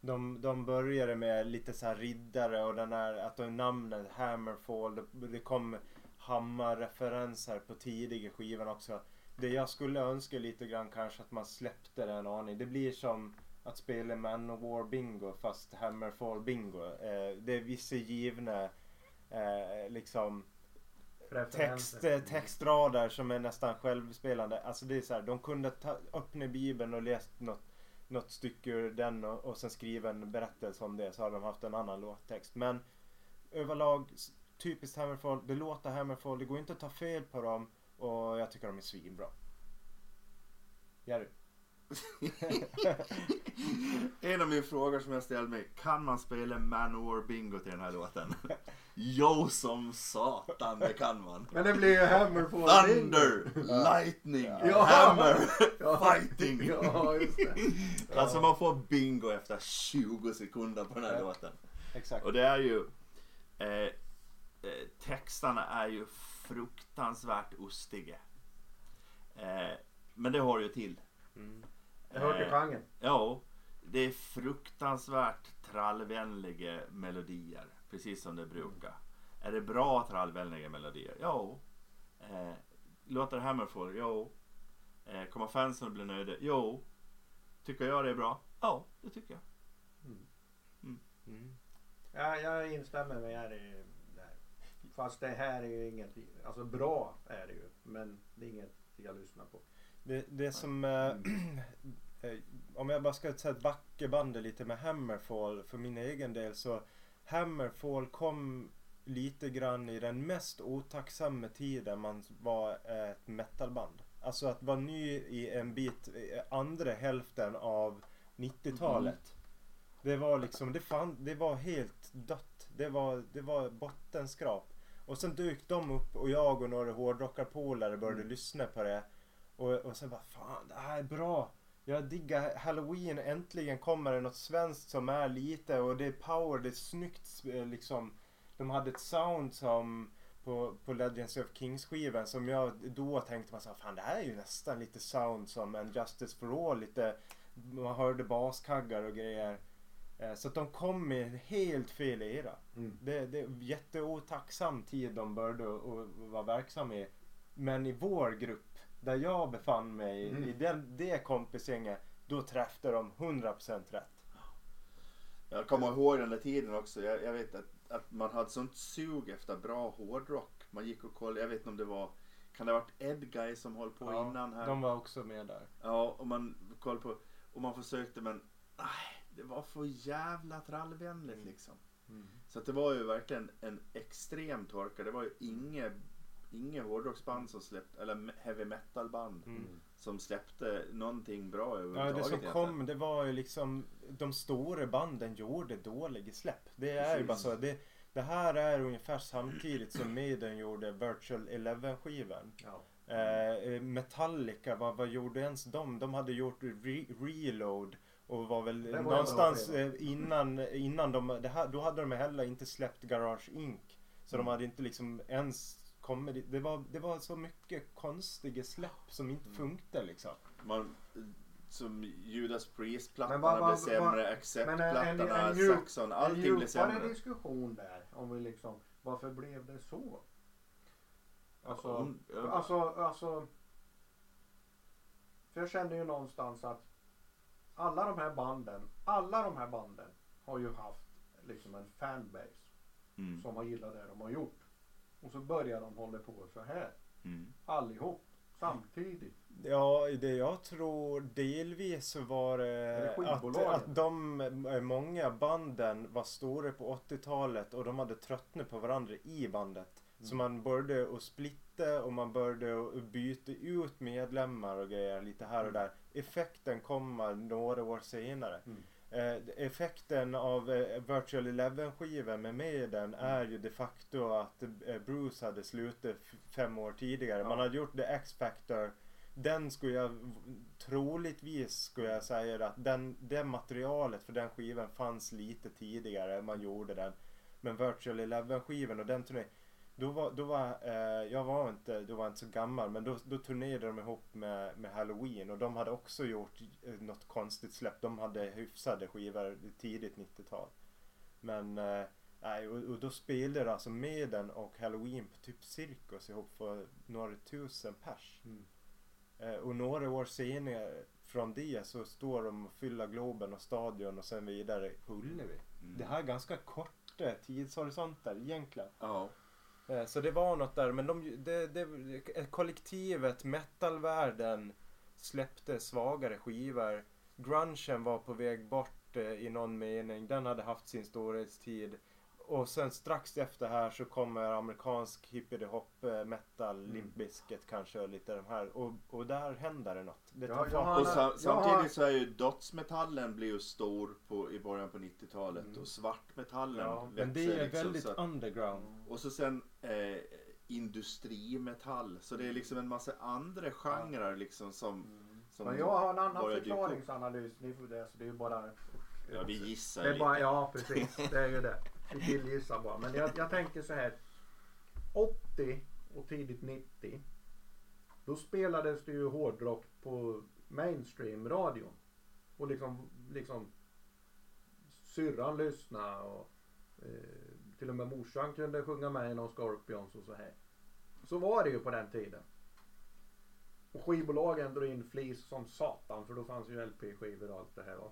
De, de började med lite så här riddare och den här, att de namnet Hammerfall, det, det kom hammarreferenser på tidiga skivan också. Det jag skulle önska lite grann kanske att man släppte den aning. Det blir som att spela Manowar bingo fast Hammerfall bingo. Eh, det är vissa givna eh, liksom text, textrader som är nästan självspelande. Alltså det är så här, de kunde ta, öppna Bibeln och läsa något något stycke ur den och, och sen skriva en berättelse om det, så hade de haft en annan låttext. Men överlag typiskt Hammerfall, det låter Hammerfall, det går inte att ta fel på dem och jag tycker de är svinbra. Jerry? En av mina frågor som jag ställde mig, kan man spela Manowar bingo till den här låten? Jo som satan, det kan man. Men det blir ju Hammerfall. Thunder, lightning, ja. Hammer, ja. Fighting. Ja, just det. Ja. Alltså man får bingo efter tjugo sekunder på den här, ja, låten. Exakt. Och det är ju eh, textarna är ju fruktansvärt ostiga. Eh, men det har ju till. Mm. Jag hörde eh, genren. Ja, det är fruktansvärt trallvänliga melodier, precis som det brukar. Är det bra trallvänliga melodier? Ja. Eh, låter Hammerfall? Ja. Eh, kommer fansen att bli nöjda? Jo. Tycker jag det är bra? Ja, det tycker jag. Mm. Mm. Mm. Ja, jag instämmer med er i det här. Fast det här är ju inget, alltså bra är det ju, men det är inget jag lyssnar på. Det, det som, mm. eh, om jag bara ska säga ett backebandet lite med Hammerfall för min egen del, så Hammerfall kom lite grann i den mest otacksamma tiden man var ett metalband. Alltså att vara ny i en bit andra hälften av nittiotalet. Mm. Det var liksom, det, fan, det var helt dött. Det var, det var bottenskrap. Och sen dök de upp och jag och några hårdrockarpolare började mm. lyssna på det. Och, och sen bara, fan det här är bra. Jag diggar Halloween, äntligen kommer det något svenskt som är lite. Och det är power, det är snyggt liksom. De hade ett sound som på, på Legends of Kings skivan som jag då tänkte man så här, fan det här är ju nästan lite sound som en Justice for All. Lite, man hörde baskaggar och grejer. Så att de kom med helt fel era. Mm. Det, det är jätteotacksam tid de började och var verksam i. Men i vår grupp, där jag befann mig, mm. i den, det kompisgänget, då träffade de hundra procent rätt. Jag kommer ihåg den där tiden också. Jag, jag vet att, att man hade sånt sug efter bra hårdrock. Man gick och kollade, jag vet inte om det var... Kan det ha varit Edguy som höll på ja, innan här? De var också med där. Ja, och man kollade på... Och man försökte, men... Nej. Det var för jävla trallvänligt liksom. Mm. Så att det var ju verkligen en extrem torka. Det var ju inget inge hårdrocksband som släppte, eller heavy metal band mm. som släppte någonting bra överhuvudtaget. Ja, det som egentligen kom, det var ju liksom de stora banden gjorde dåliga släpp. Det är Precis. ju bara så. Det, det här är ungefär samtidigt som Maiden gjorde Virtual Eleven-skivan. Ja. Eh, Metallica, vad, vad gjorde ens de? De hade gjort re- Reload. Och var väl var någonstans innan, innan de, det här, då hade de heller inte släppt Garage Inc. Så mm. de hade inte liksom ens kommit, det var, det var så mycket konstiga släpp som inte funkade liksom. Man, som Judas Priest plattorna blev sämre, var, Accept plattorna, Saxon, allting blev sämre. Men en diskussion där, om vi liksom, varför blev det så? Alltså, mm. alltså, alltså, för jag kände ju någonstans att alla de här banden, alla de här banden har ju haft liksom en fanbase mm. som har gillat det de har gjort. Och så börjar de hålla på så här. Mm. Allihop, samtidigt. Ja, det jag tror delvis var att, att de många banden var stora på åttiotalet och de hade tröttnat på varandra i bandet. Mm. Så man började att splitta och man började att byta ut medlemmar och grejer lite här och där. Effekten kommer några år senare. Mm. Eh, effekten av eh, Virtual Eleven-skivan med Maiden mm. är ju de facto att eh, Bruce hade slutat f- fem år tidigare. Ja. Man hade gjort The X-Factor. Den skulle jag, troligtvis skulle jag säga att den, det materialet för den skivan fanns lite tidigare man gjorde den. Men Virtual Eleven-skivan och den turneringen. Då var, då var, eh, jag var inte, då var jag inte så gammal, men då, då turnerade de ihop med, med Halloween och de hade också gjort eh, något konstigt släpp. De hade hyfsade skivor tidigt nittiotal. Men, nej, eh, och, och då spelade alltså Maiden och Halloween på typ cirkus ihop för några tusen pers. Mm. Eh, och några år senare från det så står de och fyller Globen och stadion och sen vidare Hullevi. Mm. Det här är ganska korta tidshorisonter egentligen. Ja. Så det var något där, men de, det, det, kollektivet, metalvärlden släppte svagare skivor. Grungen var på väg bort i någon mening, den hade haft sin storhetstid. Och sen strax efter här så kommer amerikansk hippie-hop, metal, mm. Limp Bizkit kanske lite de här. Och, och där händer det något. Det tar ja, har, och sam, samtidigt har... så är ju dotsmetallen blev ju stor på, i början på nittiotalet mm. och svartmetallen ja, växer. Men det är liksom, väldigt så att, underground. Och så sen eh, industrimetall. Så det är liksom en massa andra genrer ja. liksom som, mm. som... Men jag har en annan förklaringsanalys. Ni får det, så det är ju bara... Ja, vi gissar det är lite. Bara, ja, precis. Det är ju det. Vi killgissar bara. Men jag, jag tänker så här. åttio och tidigt nittio. Då spelades det ju hårdrock på mainstream-radion. Och liksom, liksom syrran lyssnade och eh, till och med morsan kunde sjunga med i någon Scorpions och så här. Så var det ju på den tiden. Och skivbolagen drog in flis som satan, för då fanns ju L P-skivor och allt det här. Va?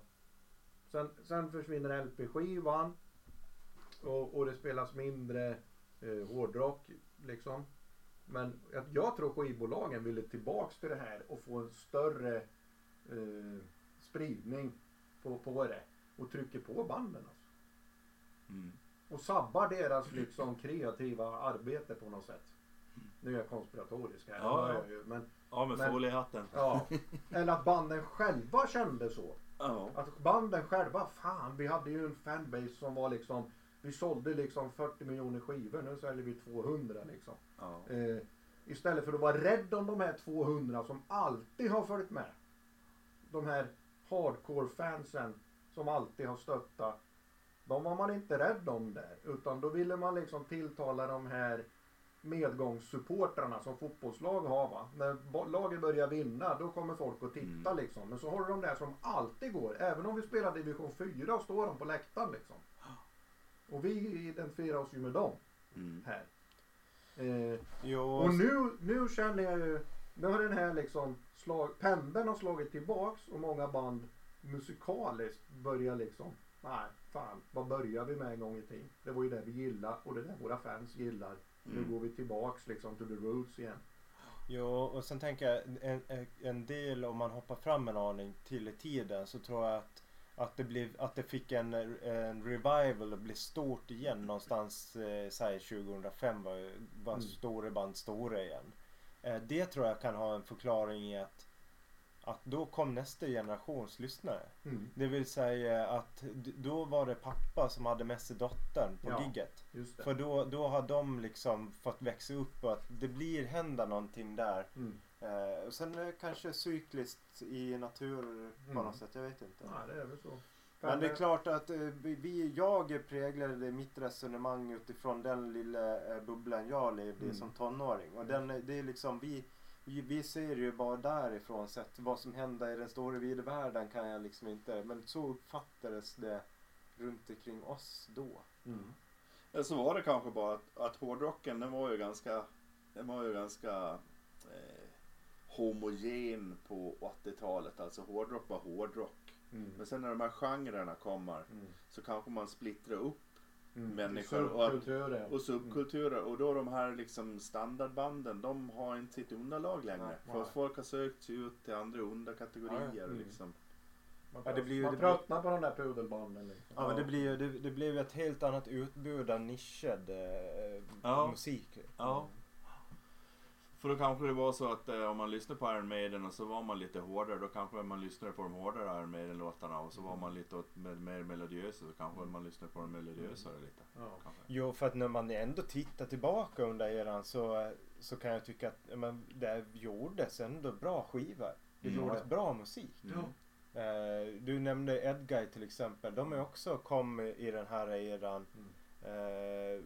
Sen, sen försvinner L P-skivan och, och det spelas mindre eh, hårdrock liksom. Men jag, jag tror skivbolagen ville tillbaks till det här och få en större eh, spridning på, på det. Och trycker på banden alltså. Mm. Och sabbar deras liksom kreativa arbete på något sätt. Nu är jag konspiratorisk här. Ja, ja. Jag, men, ja men, men fål i hatten. Ja. Eller att banden själva kände så. Oh. Att banden själva, fan vi hade ju en fanbase som var liksom, vi sålde liksom fyrtio miljoner skivor, nu säljer vi tvåhundra liksom. Oh. Eh, istället för att vara rädd om de här tvåhundra som alltid har följt med. De här hardcore fansen som alltid har stöttat. De var man inte rädd om där, utan då ville man liksom tilltala de här medgångssupportrarna som fotbollslag har, va? När laget börjar vinna då kommer folk att titta mm. liksom. Men så har du de där som alltid går. Även om vi spelar division fyra och står de på läktaren liksom. Och vi identifierar oss ju med dem mm. här. Eh, jo, och nu, nu känner jag ju, nu har den här liksom slag, pendeln har slagit tillbaks och många band musikaliskt börjar liksom, nej fan, vad börjar vi med en gång i tiden? Det var ju det vi gillar och det där våra fans gillar. Mm. Nu går vi tillbaks liksom till the roots igen. Ja, och sen tänker jag en, en del om man hoppar fram en aning till i tiden så tror jag att, att, det, blev, att det fick en, en revival och blev stort igen någonstans eh, säg tjugohundrafem var, var mm. stora band stora igen. Eh, det tror jag kan ha en förklaring i att att då kom nästa generations lyssnare. Mm. Det vill säga att då var det pappa som hade med sig dottern på ja, gigget. För då, då har de liksom fått växa upp och att det blir hända någonting där. Mm. Eh, och sen kanske cykliskt i naturen mm. på något sätt, jag vet inte. Ja, det är väl så. Men ja, det är klart att vi, jag präglade mitt resonemang utifrån den lilla bubblan jag levde mm. som tonåring. Och den, det är liksom vi... Vi ser ju bara därifrån sett vad som händer i den stora vida världen kan jag liksom inte. Men så uppfattades det runt omkring oss då. Mm. Eller så var det kanske bara att, att hårdrocken den var ju ganska, den var ju ganska eh, homogen på åttiotalet. Alltså hårdrock var hårdrock. Mm. Men sen när de här genrerna kommer mm. så kanske man splittrar upp. Mm. Människor och, subkulturer. och subkulturer mm. och då de här liksom standardbanden de har inte sitt underlag längre nej, för nej. Folk har sökt sig ut till andra underkategorier ja, mm. liksom. Man, ja, det blir, man det tröttnar blir... på de där pudelbanden liksom. Ja, ja. Men det blir, det, det blir ett helt annat utbud av nischad eh, ja. musik liksom. Ja. För då kanske det var så att eh, om man lyssnade på Iron Maiden och så var man lite hårdare, då kanske man lyssnade på de hårdare Iron Maiden-låtarna och så var man lite med, mer melodiös och så kanske man lyssnade på de melodiösare lite. Mm. Ja. Jo, för att när man ändå tittar tillbaka under eran så, så kan jag tycka att men, det gjordes ändå bra skivor. Det mm. gjordes bra musik. Mm. Mm. Eh, du nämnde Edguy till exempel. De är också kom i den här eran. Mm. Eh,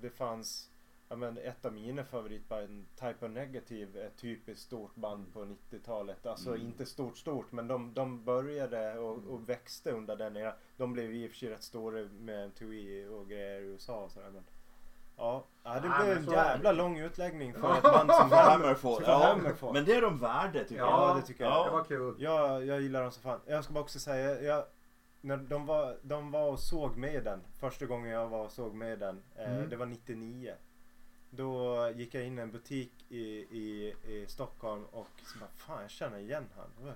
det fanns... Ja, men ett av mina favoritband Type O Negative är typiskt stort band på nittiotalet. Alltså mm. inte stort stort men de, de började och, och växte under den era. De blev i och för sig rätt stora med M T V och grejer i U S A och sådär men ja, ja det ah, blev en jävla lång utläggning för ett band som Hammerfall. Ja, men det är de värde tycker jag. Ja, det tycker jag. Ja, det var kul. Ja, jag gillar dem så fan. Jag ska bara också säga jag när de var de var och såg med den första gången jag var och såg med den mm. eh, det var nittionio. Då gick jag in i en butik i, i, i Stockholm och så bara, fan jag känner igen han.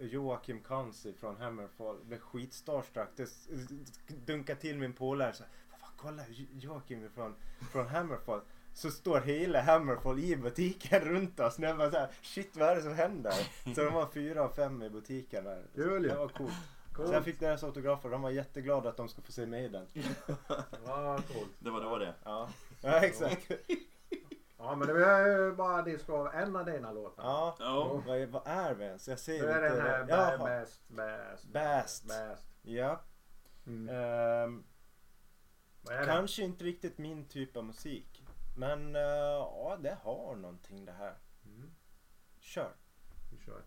Joakim Kansi från Hammerfall. Blev skitstarstruck. Dunkade till min polare så här, fan kolla Joakim från, från Hammerfall. Så står hela Hammerfall i butiken runt oss. Nu bara så här, shit vad är det som händer? Så de var fyra och fem i butiken där. Så det var coolt. Cool. Så jag fick deras autografer. De var jätteglada att de skulle få se mig i den. Ja, coolt. Det var då det. Ja, ja exakt. Ja, men det var ju bara diska av en av dina låtar. Ja, oh. vad, vad är vi ens? Jag ser det är inte... den här Baest, Baest, Baest. Baest. Ja. Mm. Um, kanske inte riktigt min typ av musik. Men uh, ja, det har någonting det här. Mm. Kör. Vi kör.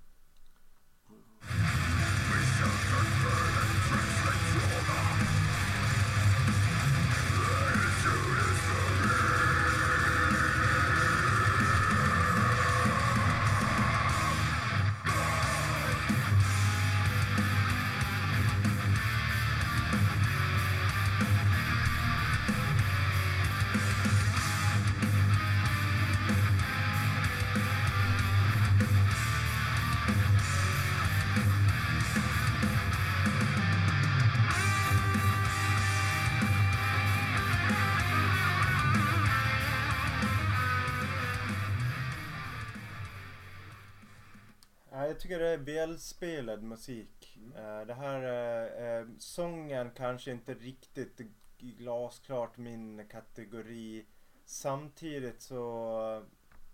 Ja, jag tycker det är välspelad musik. Mm. Det här äh, sången kanske inte riktigt glasklart min kategori. Samtidigt så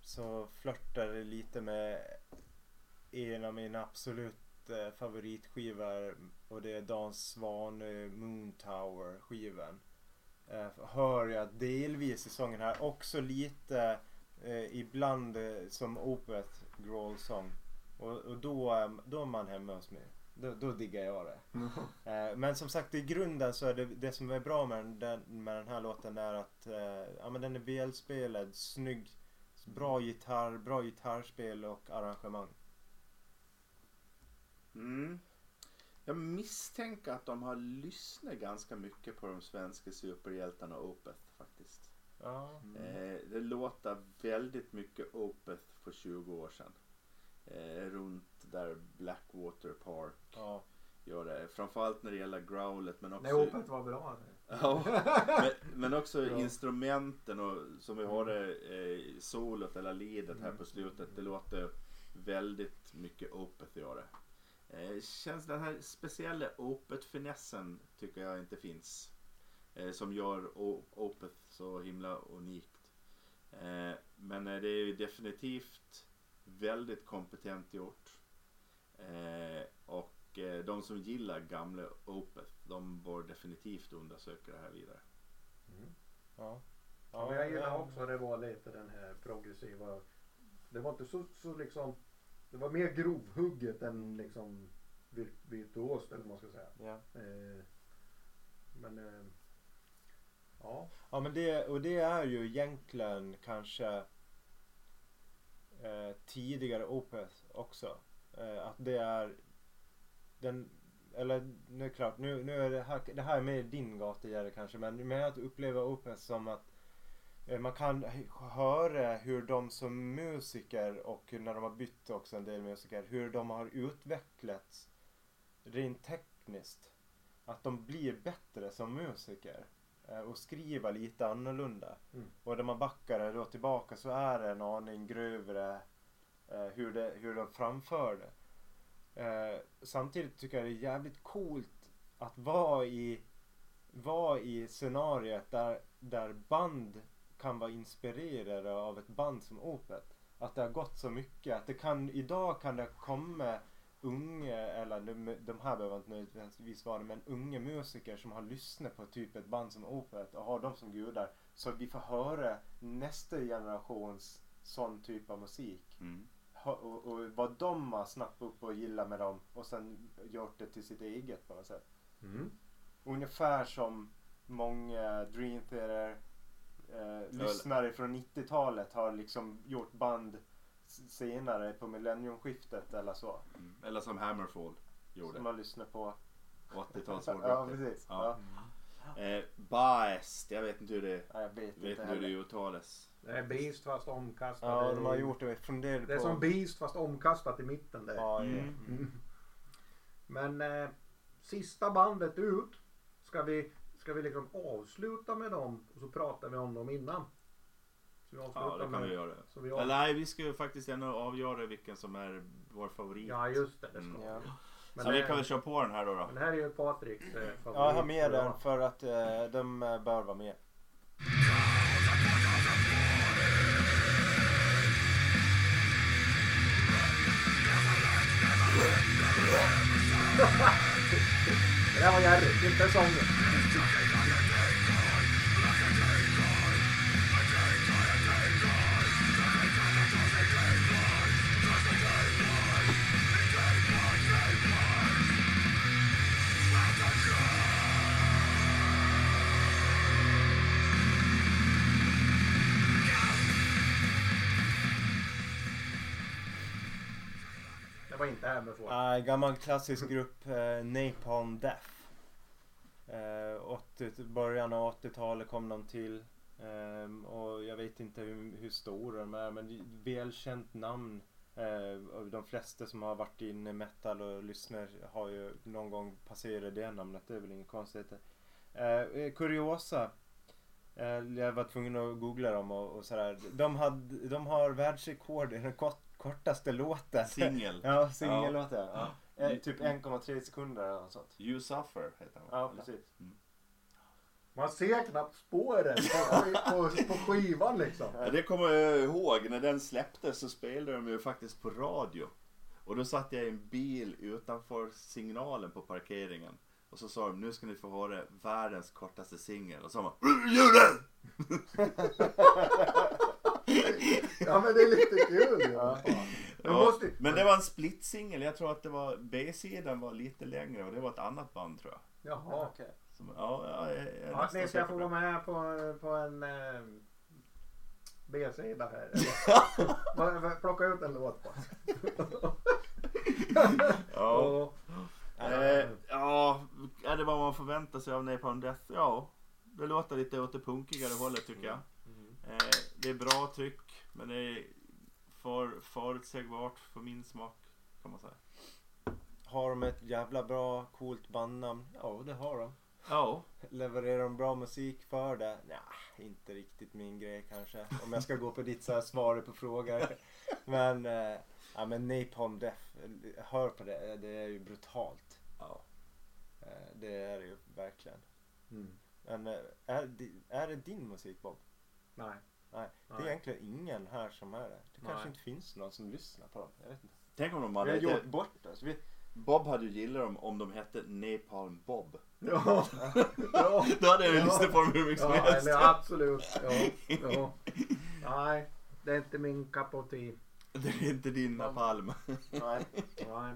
så flörtar det lite med en av mina absolut äh, favoritskivor, och det är Dan Swane Moon Tower skivan. Äh, hör jag delvis i sången här också lite äh, ibland äh, som Opeth growl sång. Och, och då, då är man hemma hos mig. Då, då diggar jag det. Mm. Eh, men som sagt, i grunden så är det, det som är bra med den, med den här låten är att eh, ja, men den är välspelad, snygg, bra gitarr, bra gitarrspel och arrangemang. Mm. Jag misstänker att de har lyssnat ganska mycket på de svenska superhjältarna Opeth faktiskt. Ja. Mm. Eh, det låter väldigt mycket Opeth för tjugo år sedan. Eh, runt där Blackwater Park ja. Gör det. Framförallt när det gäller growlet, men också... Nej, Opeth var bra. Ja, men, men också ja. Instrumenten och, som vi har det eh, solot eller ledet här på slutet. Det låter väldigt mycket Opeth gör det. Eh, känns den här speciella Opeth-finessen tycker jag inte finns. Eh, som gör Opeth så himla unikt. Eh, men eh, det är ju definitivt väldigt kompetent gjort. Eh, och eh, de som gillar gamla Opeth, de bör definitivt undersöka det här vidare. Mm. Ja. Ja, men jag gillar också det var lite den här progressiva. Det var inte så, så liksom, det var mer grovhugget än liksom virtuost eller vad man ska säga. Ja. Eh, men eh, ja. Ja, men det och det är ju egentligen kanske Eh, tidigare Opeth också eh, att det är den, eller nu är klart nu, nu är det här, det här är mer din gatagärde kanske, men med att uppleva Opeth som att eh, man kan höra hur de som musiker, och när de har bytt också en del musiker, hur de har utvecklats rent tekniskt, att de blir bättre som musiker och skriva lite annorlunda. Mm. Och när man backar då tillbaka så är det en aning grövre eh, hur, det, hur de framför det. Eh, samtidigt tycker jag det är jävligt coolt att vara i, vara i scenariet där, där band kan vara inspirerade av ett band som Opeth. Att det har gått så mycket. Att det kan, idag kan det komma unga, eller de, de här behöver inte nödvändigtvis vara det, men unga musiker som har lyssnat på typ ett band som Opeth och har dem som gudar, så vi får höra nästa generations sån typ av musik. Mm. och, och, och vad de har snappat upp och gillar med dem och sen gjort det till sitt eget på något sätt. Mm. Ungefär som många Dream Theater eh, lyssnare från nittiotalet har liksom gjort band senare på millenniumskiftet eller så. Mm. Eller som Hammerfall gjorde. Som man lyssnar på åttiotalsvårdrocket. Ja, precis. Ja. Ja. Eh, Baest, jag vet inte hur det ja, jag vet, vet inte hur det uttalas. Det är Baest fast omkastat. Ja, de har gjort det från det. Det är på. Som Baest fast omkastat i mitten där. Ja, mm. Mm. Mm. Men eh, sista bandet ut ska vi ska vi liksom avsluta med dem, och så pratar vi om dem innan. Ja, det kan vi göra. Vi har... Eller nej, vi ska ju faktiskt ändå avgöra vilken som är vår favorit. Ja, just det. Det ska mm. ja. Men så det, vi kan väl köra på den här då. då. Den här är ju Patricks favorit. Ja, jag har med den för att eh, de bör vara med. Det där var jävligt. Inte sången. Nej, uh, gammal klassisk grupp, uh, Napalm Death. Uh, åttio, början av åttiotalet kom de till. Um, och jag vet inte hur, hur stora de är, men det är ett välkänt namn. Uh, de flesta som har varit in i metal och lyssnar har ju någon gång passerat det namnet. Det är väl inget konstigt. Uh, kuriosa. Uh, jag var tvungen att googla dem och, och sådär. De, had, de har världsrekord i kortaste låten. Singel. Ja, singellåten. Ja. Ja. E- typ en komma tre sekunder eller något sånt. You Suffer heter den. Ja, precis. Mm. Man ser knappt spåren på, på, på skivan liksom. Ja, det kommer jag ihåg. När den släpptes så spelade de ju faktiskt på radio. Och då satt jag i en bil utanför signalen på parkeringen. Och så sa de, nu ska ni få höra världens kortaste singel. Och så man, ljudet! Ja, men det är lite kul. Ja. Ja, måste... Men det var en split-singel. Jag tror att det var, B-sidan var lite längre. Och det var ett annat band, tror jag. Jaha, okej. Okay. Som, ja, ja, jag, jag ja, ni ska få vara med på, på en eh, B-sida här. Plocka ut en låt på. Ja. Och, eh, ja, är det vad man förväntar sig av Napalm Death? Ja, det låter lite åt det punkigare hållet tycker jag. Mm. Mm. Eh, det är bra tryck, men det är för, förutsägbart för min smak kan man säga. Har de ett jävla bra, coolt bandnamn? Ja, det har de. Ja. Levererar de bra musik för det? Nej, inte riktigt min grej kanske. Om jag ska gå på ditt så här svar på frågor. Men, äh, ja, men Napalm Death, hör på det. Det är ju brutalt. Ja. Det är det ju verkligen. Mm. Men är det, är det din musik, Bob? Nej. Nej. Det är Nej. egentligen ingen här som är det. Det kanske Nej. inte finns någon som lyssnar på dem. Jag vet inte. Tänk om de hade... Vi har gjort bort det. Så vi... Bob hade ju gillat dem om de hette Napalm Bob. Ja. Ja. Då hade jag ja. lyssnat på dem hur mycket som ja, helst. Eller, absolut. Ja. Ja. Nej, det är inte min kapoti. Det är inte din napalm. Nej. Nej.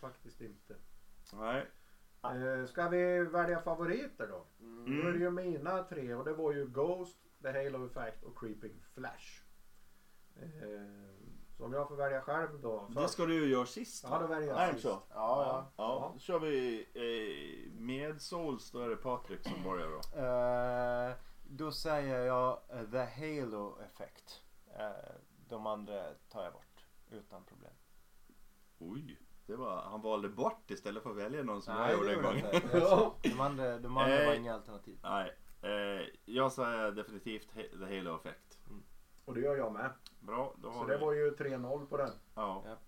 Faktiskt inte. Nej. Eh, ska vi välja favoriter då? Mm. Då är det ju mina tre. Och det var ju Ghost, The Halo Effect och Creeping Flash. Eh... Om jag får välja själv då. Så... Det ska du ju göra sist. Ja, då väljer jag sist. Ja, ja. Ja. Ja. Då kör vi eh, med Souls, då är det Patrik som börjar då. Uh, då säger jag uh, The Halo Effect. Uh, de andra tar jag bort utan problem. Oj, det var, han valde bort istället för att välja någon som nej, jag gjorde en gång. De andra, de andra uh, var inga alternativ. Nej, uh, jag säger definitivt The Halo Effect. Mm. Och det gör jag med. Bra, då har så det vi... var ju tre noll på den. Ja. Yep.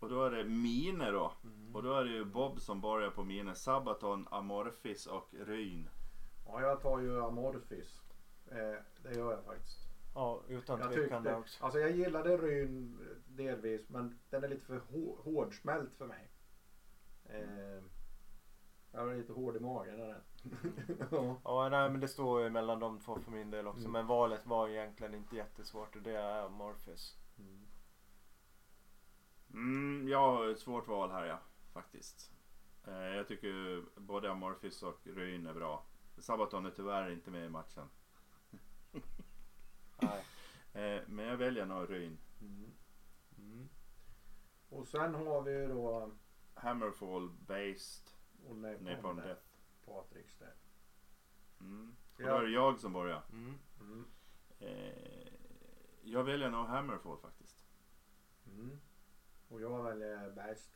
Och då är det mine då. Mm. Och då är det ju Bob som börjar på mine. Sabaton, Amorphis och Ryn. Ja, jag tar ju Amorphis. Eh, det gör jag faktiskt. Ja, utan jag tvekan det också. Alltså jag gillade Ryn delvis, men den är lite för hårdsmält för mig. Eh, jag var lite hård i magen där. Ja, ja nej, men det står ju mellan de två för min del också. Mm. Men valet var egentligen inte jättesvårt och det är Amorphis. Mm. Mm, ja, ett svårt val här ja, faktiskt. Eh, jag tycker både Amorphis och Ryn är bra. Sabaton är tyvärr inte med i matchen. Nej. Eh, men jag väljer nog Ryn. Mm. Mm. Och sen har vi ju då Hammerfall, Baest och Napalm Death. Patriks där. Mm. Och då är det jag som börjar. Mm. Mm. Eh, jag väljer nog Hammerfall faktiskt. Mm. Och jag väljer Baest.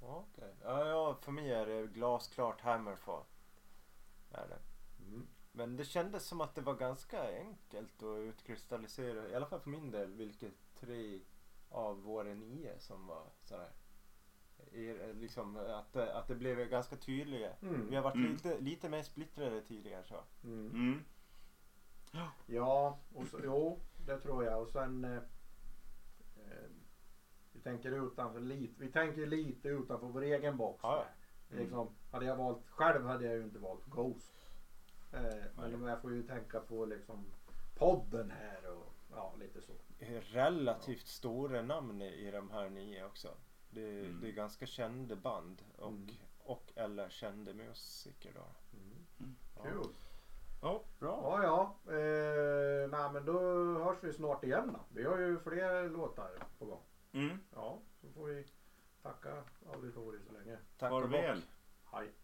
Ja, okej. Okay. Ja, ja, för mig är det glasklart Hammerfall. Är det. Mm. Men det kändes som att det var ganska enkelt att utkristallisera, i alla fall för min del, vilket tre av våra nio som var sådär. Är liksom att, att det blev ganska tydliga. Mm. Vi har varit mm. lite, lite mer splittrade tidigare så. Mm. Mm. Ja, och så, jo, det tror jag. Och sen eh, vi tänker utanför lite, vi tänker lite utanför vår egen box. Ja. Mm. Liksom, hade jag valt själv hade jag ju inte valt Ghost. Eh, men jag får ju tänka på liksom podden här och ja, lite så. Relativt ja. stora namn i de här nio också. Det är, mm. det är ganska kända band och, mm. och eller kända musiker då. Mm. Mm. Ja. Kul. Ja, bra. Ja, ja. Eh, nej, men då hörs vi snart igen då. Vi har ju fler låtar på gång. Mm. Ja, så får vi tacka auditoriet så länge. Tack och väl. Hej.